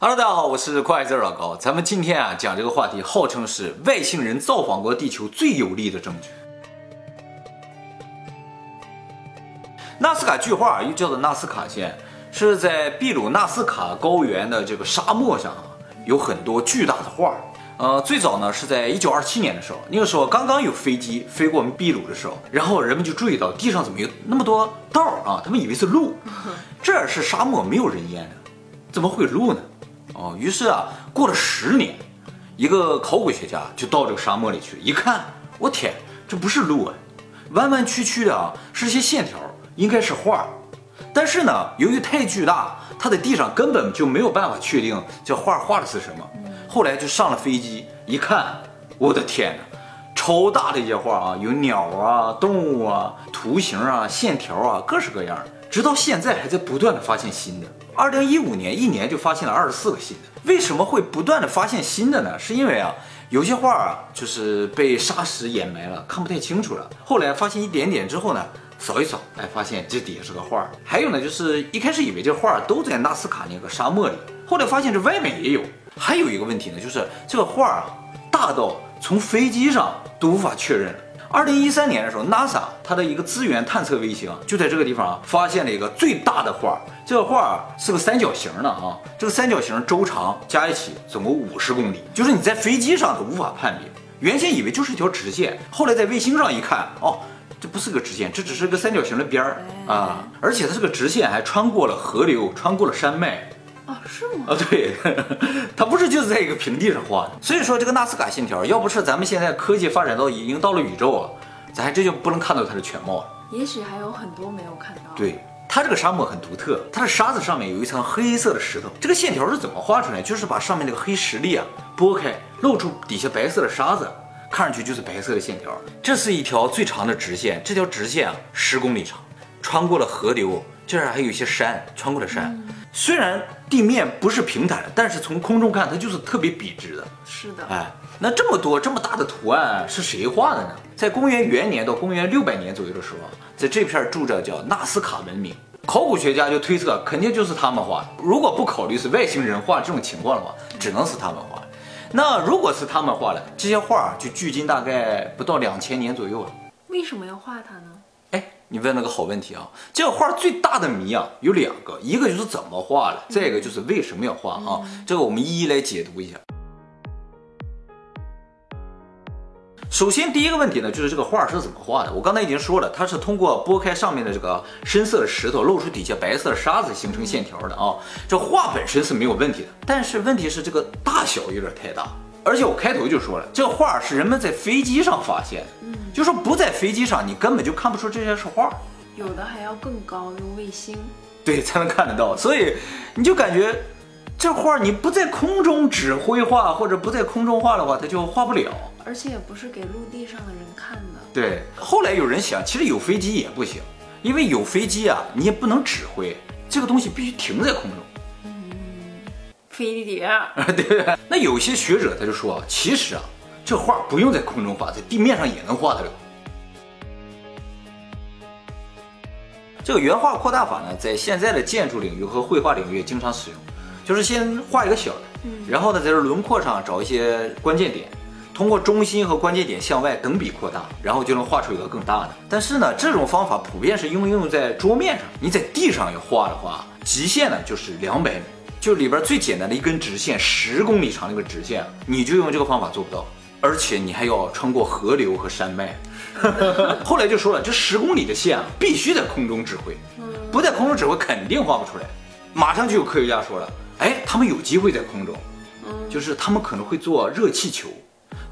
哈喽，大家好，我是快字老高。咱们今天啊讲这个话题，号称是外星人造访过地球最有力的证据。纳斯卡巨化又叫做纳斯卡线，是在秘鲁纳斯卡高原的这个沙漠上啊，有很多巨大的画。最早呢是在1927年的时候，那个时候刚刚有飞机飞过我们秘鲁的时候，然后人们就注意到地上怎么有那么多道啊，他们以为是路，这是沙漠，没有人烟的，怎么会有路呢？ 哦，于是啊，过了10年，一个考古学家就到这个沙漠里去一看，我天，这不是路啊，弯弯曲曲的啊，是些线条，应该是画。但是呢，由于太巨大，它在地上根本就没有办法确定这画的是什么。后来就上了飞机一看，我的天哪，超大的一些画啊，有鸟啊、动物啊、图形啊、线条啊，各式各样的。 直到现在还在不断的发现新的，2015年一年就发现了24个新的。为什么会不断的发现新的呢？是因为啊，有些画啊就是被沙石掩埋了，看不太清楚了。后来发现一点点之后呢，扫一扫，哎，发现这底下是个画。还有呢，就是一开始以为这画都在纳斯卡那个沙漠里，后来发现这外面也有。还有一个问题呢，就是这个画啊大到从飞机上都无法确认了。 2013年的时候 ，NASA 它的一个资源探测卫星就在这个地方发现了一个最大的画。这个画是个三角形的啊，这个三角形周长加一起总共50公里，就是你在飞机上都无法判别。原先以为就是一条直线，后来在卫星上一看，哦，这不是个直线，这只是个三角形的边儿啊，而且它这个直线还穿过了河流，穿过了山脉。 啊，是吗？啊，对，它不是就是在一个平地上画的。所以说，这个纳斯卡线条，要不是咱们现在科技发展到已经到了宇宙啊，咱还真就不能看到它的全貌了。也许还有很多没有看到。对，它这个沙漠很独特，它的沙子上面有一层黑色的石头。这个线条是怎么画出来？就是把上面那个黑石粒啊拨开，露出底下白色的沙子，看上去就是白色的线条。这是一条最长的直线，这条直线啊10公里长，穿过了河流，这儿还有一些山，穿过了山。虽然 地面不是平坦的，但是从空中看它就是特别笔直的。是的，哎，那这么多这么大的图案是谁画的呢？在公元元年到公元600年左右的时候，在这片住着叫纳斯卡文明，考古学家就推测肯定就是他们画的。如果不考虑是外星人画这种情况的话，只能是他们画的。那如果是他们画的，这些画就距今大概不到2000年左右了。为什么要画它呢？ 你问了个好问题啊！这个画最大的谜啊有2个，一个就是怎么画的，再一个就是为什么要画啊？这个我们一一来解读一下。首先第一个问题呢，就是这个画是怎么画的？我刚才已经说了，它是通过拨开上面的这个深色的石头，露出底下白色的沙子形成线条的啊。这画本身是没有问题的，但是问题是这个大小有点太大。 而且我开头就说了，这画是人们在飞机上发现的，就说不在飞机上，你根本就看不出这些是画，有的还要更高，用卫星对才能看得到，所以你就感觉这画你不在空中指挥画或者不在空中画的话，它就画不了，而且也不是给陆地上的人看的。对，后来有人想，其实有飞机也不行，因为有飞机啊，你也不能指挥，这个东西必须停在空中。 飞碟啊，对。那有些学者他就说，其实啊，这画不用在空中画，在地面上也能画得了。这个原画扩大法呢，在现在的建筑领域和绘画领域也经常使用，就是先画一个小的，然后呢，在这轮廓上找一些关键点，通过中心和关键点向外等比扩大，然后就能画出一个更大的。但是呢，这种方法普遍是应用在桌面上，你在地上要画的话，极限呢就是200米。 就里边最简单的一根直线，10公里长的一个直线，你就用这个方法做不到，而且你还要穿过河流和山脉。后来就说了，这10公里的线啊，必须在空中指挥，不在空中指挥肯定画不出来。马上就有科学家说了，哎，他们有机会在空中，就是他们可能会做热气球，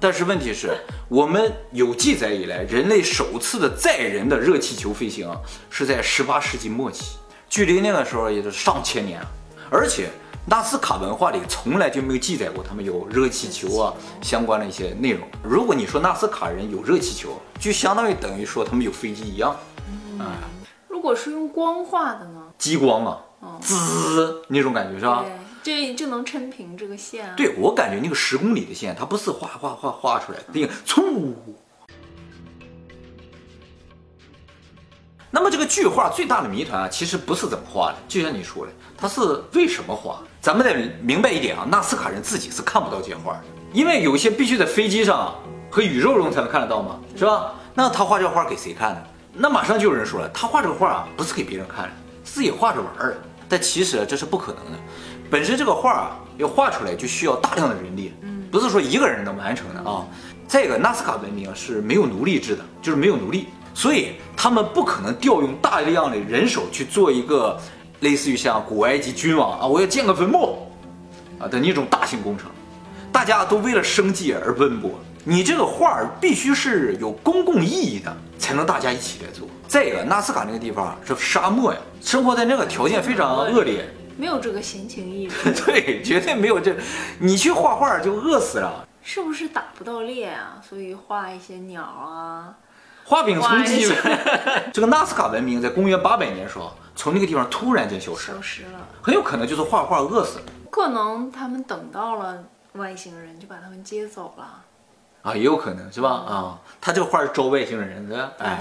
但是问题是我们有记载以来，人类首次的载人的热气球飞行啊，是在18世纪末期，距离那个时候也是上千年了。 而且纳斯卡文化里从来就没有记载过他们有热气球啊相关的一些内容。如果你说纳斯卡人有热气球，就相当于等于说他们有飞机一样。如果是用光画的呢？激光啊，滋那种感觉是吧？这能抻平这个线啊。对，我感觉那个10公里的线，它不是画出来的，那个粗。那么这个巨画最大的谜团啊，其实不是怎么画的，就像你说的，它是为什么画？咱们得明白一点啊，纳斯卡人自己是看不到这些画的，因为有些必须在飞机上和宇宙中才能看得到嘛，是吧？那他画这画给谁看呢？那马上就有人说了，他画这个画啊，不是给别人看的，自己画着玩的。但其实这是不可能的，本身这个画啊，要画出来就需要大量的人力，不是说一个人能完成的啊。再一个，纳斯卡文明是没有奴隶制的，就是没有奴隶。 所以他们不可能调用大量的人手去做一个类似于像古埃及君王啊，我要建个坟墓啊的那种大型工程，大家都为了生计而奔波。你这个画必须是有公共意义的，才能大家一起来做。再一个，纳斯卡那个地方是沙漠呀，生活在那个条件非常恶劣，没有这个闲情逸致。对，绝对没有这，你去画画就饿死了。是不是打不到猎啊？所以画一些鸟啊。 画饼充饥呗。这个纳斯卡文明在公元800年时候，从那个地方突然间消失了，很有可能就是画画饿死了。可能他们等到了外星人，就把他们接走了。啊，也有可能是吧？啊，他这个画是招外星人的，哎。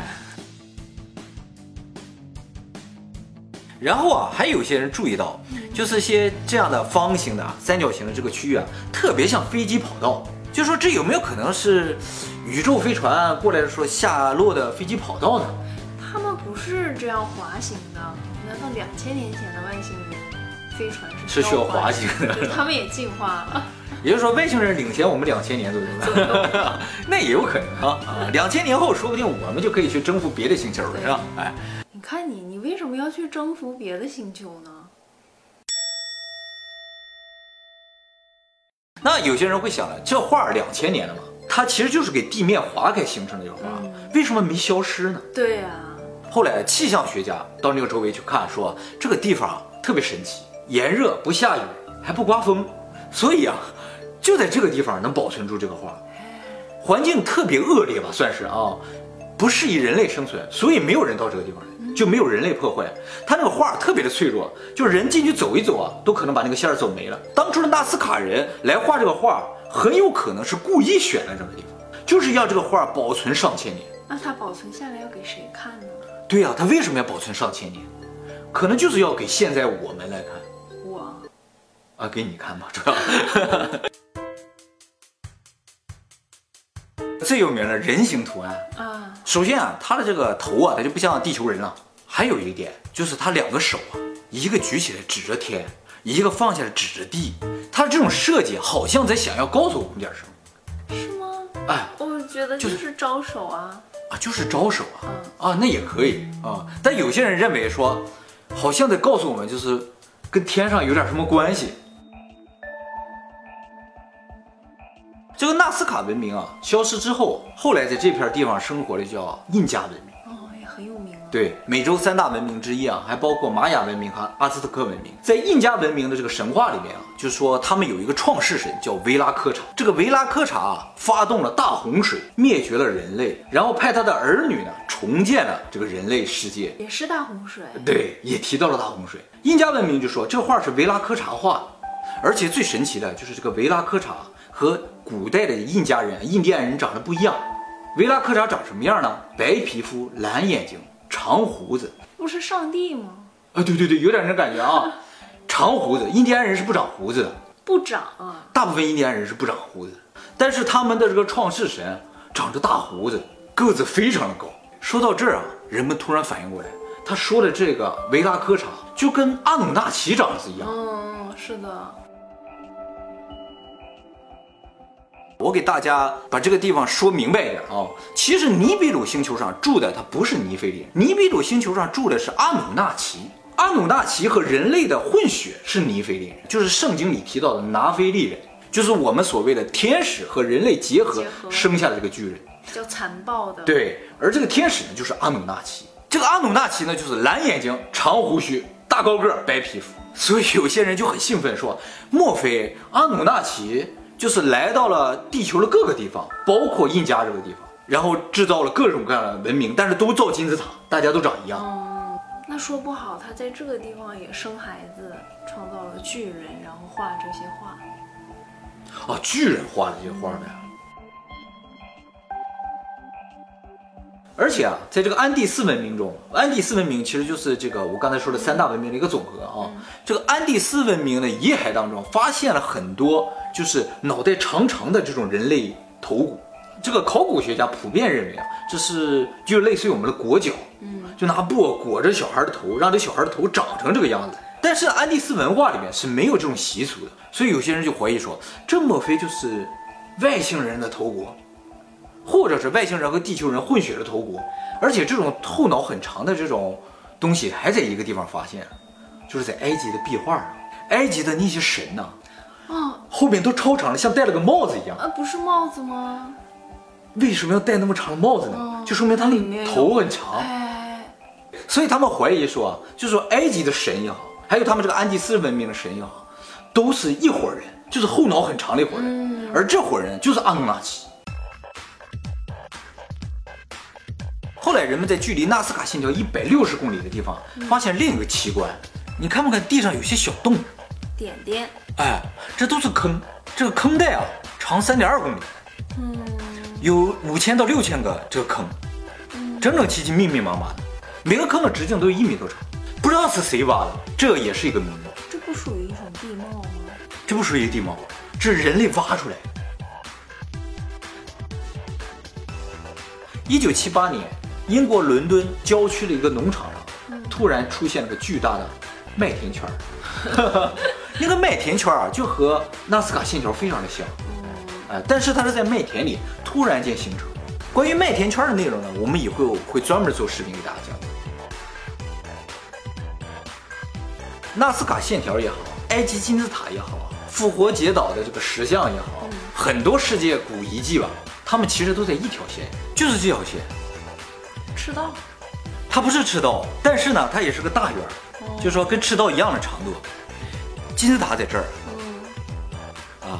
然后啊，还有些人注意到，就是些这样的方形的、三角形的这个区域啊，特别像飞机跑道。 就说这有没有可能是宇宙飞船过来的时候下落的飞机跑道呢？他们不是这样滑行的，难道2000年前的外星人飞船是需要滑行的？他们也进化了，也就是说外星人领先我们2000年左右吧？那也有可能啊！2000年后说不定我们就可以去征服别的星球了，是吧？哎，你看你为什么要去征服别的星球呢？ 那有些人会想了，这画2000年了嘛，它其实就是给地面划开形成的这个画，为什么没消失呢？对呀、啊。后来气象学家到那个周围去看说，这个地方特别神奇，炎热不下雨，还不刮风，所以啊，就在这个地方能保存住这个画。环境特别恶劣吧，算是啊，不适宜人类生存，所以没有人到这个地方来，就没有人类破坏。它那个画特别的脆弱，就是人进去走一走啊，都可能把那个线走没了。 当初的纳斯卡人来画这个画，很有可能是故意选了这个地方，就是要这个画保存上千年。那他保存下来要给谁看呢？对呀、啊，他为什么要保存上千年？可能就是要给现在我们来看。我啊，给你看吧，主要。最有名的人形图案啊，首先啊，他的这个头啊，他就不像地球人了。还有一点就是他两个手啊，一个举起来指着天。 一个放下来指着地，它这种设计好像在想要告诉我们点什么，是吗？哎，我觉得就是招手啊，啊，就是招手啊，啊，那也可以啊。但有些人认为说，好像在告诉我们就是跟天上有点什么关系。这个纳斯卡文明啊消失之后，后来在这片地方生活的叫印加文明，哦，也很有名。 对，美洲3大文明之一啊，还包括玛雅文明和阿兹特克文明。在印加文明的这个神话里面啊，就是说他们有一个创世神叫维拉科查。这个维拉科查啊，发动了大洪水，灭绝了人类，然后派他的儿女呢重建了这个人类世界。也是大洪水。对，也提到了大洪水。印加文明就说这画是维拉科查画的，而且最神奇的就是这个维拉科查和古代的印加人、印第安人长得不一样。维拉科查长什么样呢？白皮肤，蓝眼睛。 长胡子不是上帝吗？啊，对对对，有点那感觉啊。长胡子，印第安人是不长胡子的，不长啊。大部分印第安人是不长胡子，但是他们的这个创世神长着大胡子，个子非常的高。说到这儿啊，人们突然反应过来，他说的这个维拉科查就跟阿努纳奇长得是一样。嗯，是的。我给大家把这个地方说明白一点啊，其实尼比鲁星球上住的它不是尼非人，尼比鲁星球上住的是阿努纳奇，阿努纳奇和人类的混血是尼非人，就是圣经里提到的拿非利人，就是我们所谓的天使和人类结合生下的这个巨人，比较残暴的。对，而这个天使呢就是阿努纳奇，这个阿努纳奇呢就是蓝眼睛、长胡须、大高个、白皮肤，所以有些人就很兴奋说，莫非阿努纳奇？ 就是来到了地球的各个地方，包括印加这个地方，然后制造了各种各样的文明，但是都造金字塔，大家都长一样。哦，那说不好，他在这个地方也生孩子，创造了巨人，然后画这些画。啊，巨人画了这些画呗。而且啊，在这个安第斯文明中，安第斯文明其实就是这个我刚才说的三大文明的一个总和啊。这个安第斯文明的遗骸当中发现了很多就是脑袋长长的这种人类头骨。这个考古学家普遍认为啊，这是就类似于我们的裹脚，就拿布裹着小孩的头，让这小孩的头长成这个样子。但是安第斯文化里面是没有这种习俗的，所以有些人就怀疑说，这莫非就是外星人的头骨？或者是外星人和地球人混血的头骨，而且这种后脑很长的这种东西还在一个地方发现，就是在埃及的壁画啊，埃及的那些神呐，啊，后面都超长了，像戴了个帽子一样。啊，不是帽子吗？为什么要戴那么长的帽子呢？就说明他的头很长。所以他们怀疑说啊，就是说埃及的神也好，还有他们这个安第斯文明的神也好，都是一伙人，就是后脑很长的一伙人，而这伙人就是阿努纳奇。后来人们在距离纳斯卡线条160公里的地方发现另一个奇观，你看不看地上有些小洞、点点？哎，这都是坑。这个坑带啊，长3.2公里，有5000到6000个这个坑，整整齐齐、密密麻麻的，每个坑的直径都有1米多长，不知道是谁挖的，这也是一个谜。这不属于一种地貌吗？这不属于地貌，这是人类挖出来的。1978年。英国伦敦郊区的一个农场上，突然出现了个巨大的麦田圈那个麦田圈啊，就和纳斯卡线条非常的像，但是它是在麦田里突然间形成。关于麦田圈的内容呢，我们以后会专门做视频给大家讲。纳斯卡线条也好，埃及金字塔也好，复活节岛的这个石像也好，很多世界古遗迹吧，它们其实都在一条线，就是这条线。赤道，它不是赤道，但是呢，它也是个大圆，就是说跟赤道一样的长度。金字塔在这儿，啊，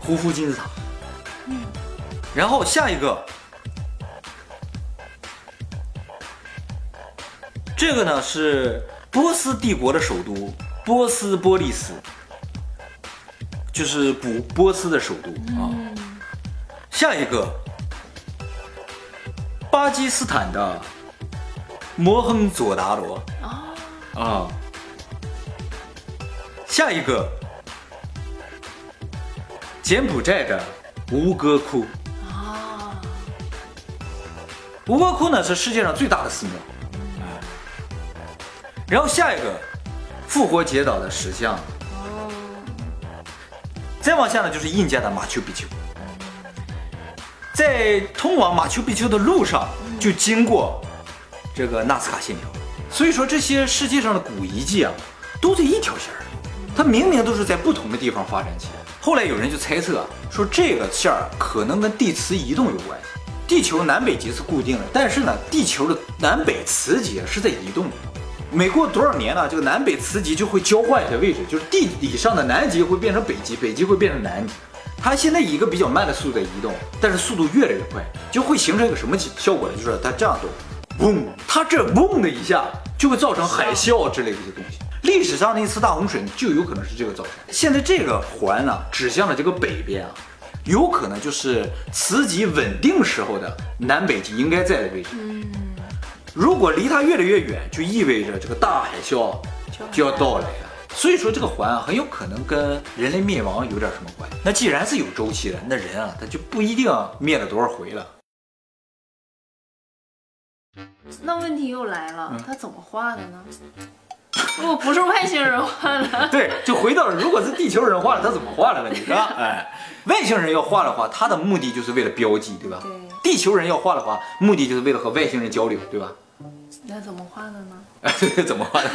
胡夫金字塔，然后下一个，这个呢是波斯帝国的首都波斯波利斯，就是古波斯的首都啊。下一个。巴基斯坦的摩亨佐达罗啊，下一个柬埔寨的吴哥窟啊，吴哥窟呢是世界上最大的寺庙，然后下一个复活节岛的石像，再往下呢就是印加的马丘比丘。在通往马丘比丘的路上，就经过这个纳斯卡线条，所以说这些世界上的古遗迹啊，都在一条线儿，它明明都是在不同的地方发展起来。后来有人就猜测啊，说这个线儿可能跟地磁移动有关系。地球南北极是固定的，但是呢，地球的南北磁极是在移动的。每过多少年呢，这个南北磁极就会交换一下位置，就是地理上的南极会变成北极，北极会变成南极。它现在以一个比较慢的速度在移动，但是速度越来越快，就会形成一个什么效果呢？就是它这样走，嗡，它这嗡的一下就会造成海啸之类的一些东西。历史上的一次大洪水就有可能是这个造成。现在这个环呢、指向了这个北边啊，有可能就是磁极稳定时候的南北极应该在的位置。如果离它越来越远，就意味着这个大海啸就要到来了。所以说这个环啊，很有可能跟人类灭亡有点什么关系。那既然是有周期的，那人啊，他就不一定灭了多少回了。那问题又来了，他怎么画的呢？如果不是外星人画的，对，就回到了如果是地球人画的，他怎么画的问题啊？哎，外星人要画的话，他的目的就是为了标记，对吧？对。地球人要画的话，目的就是为了和外星人交流，对吧？那怎么画的呢？哎，怎么画的？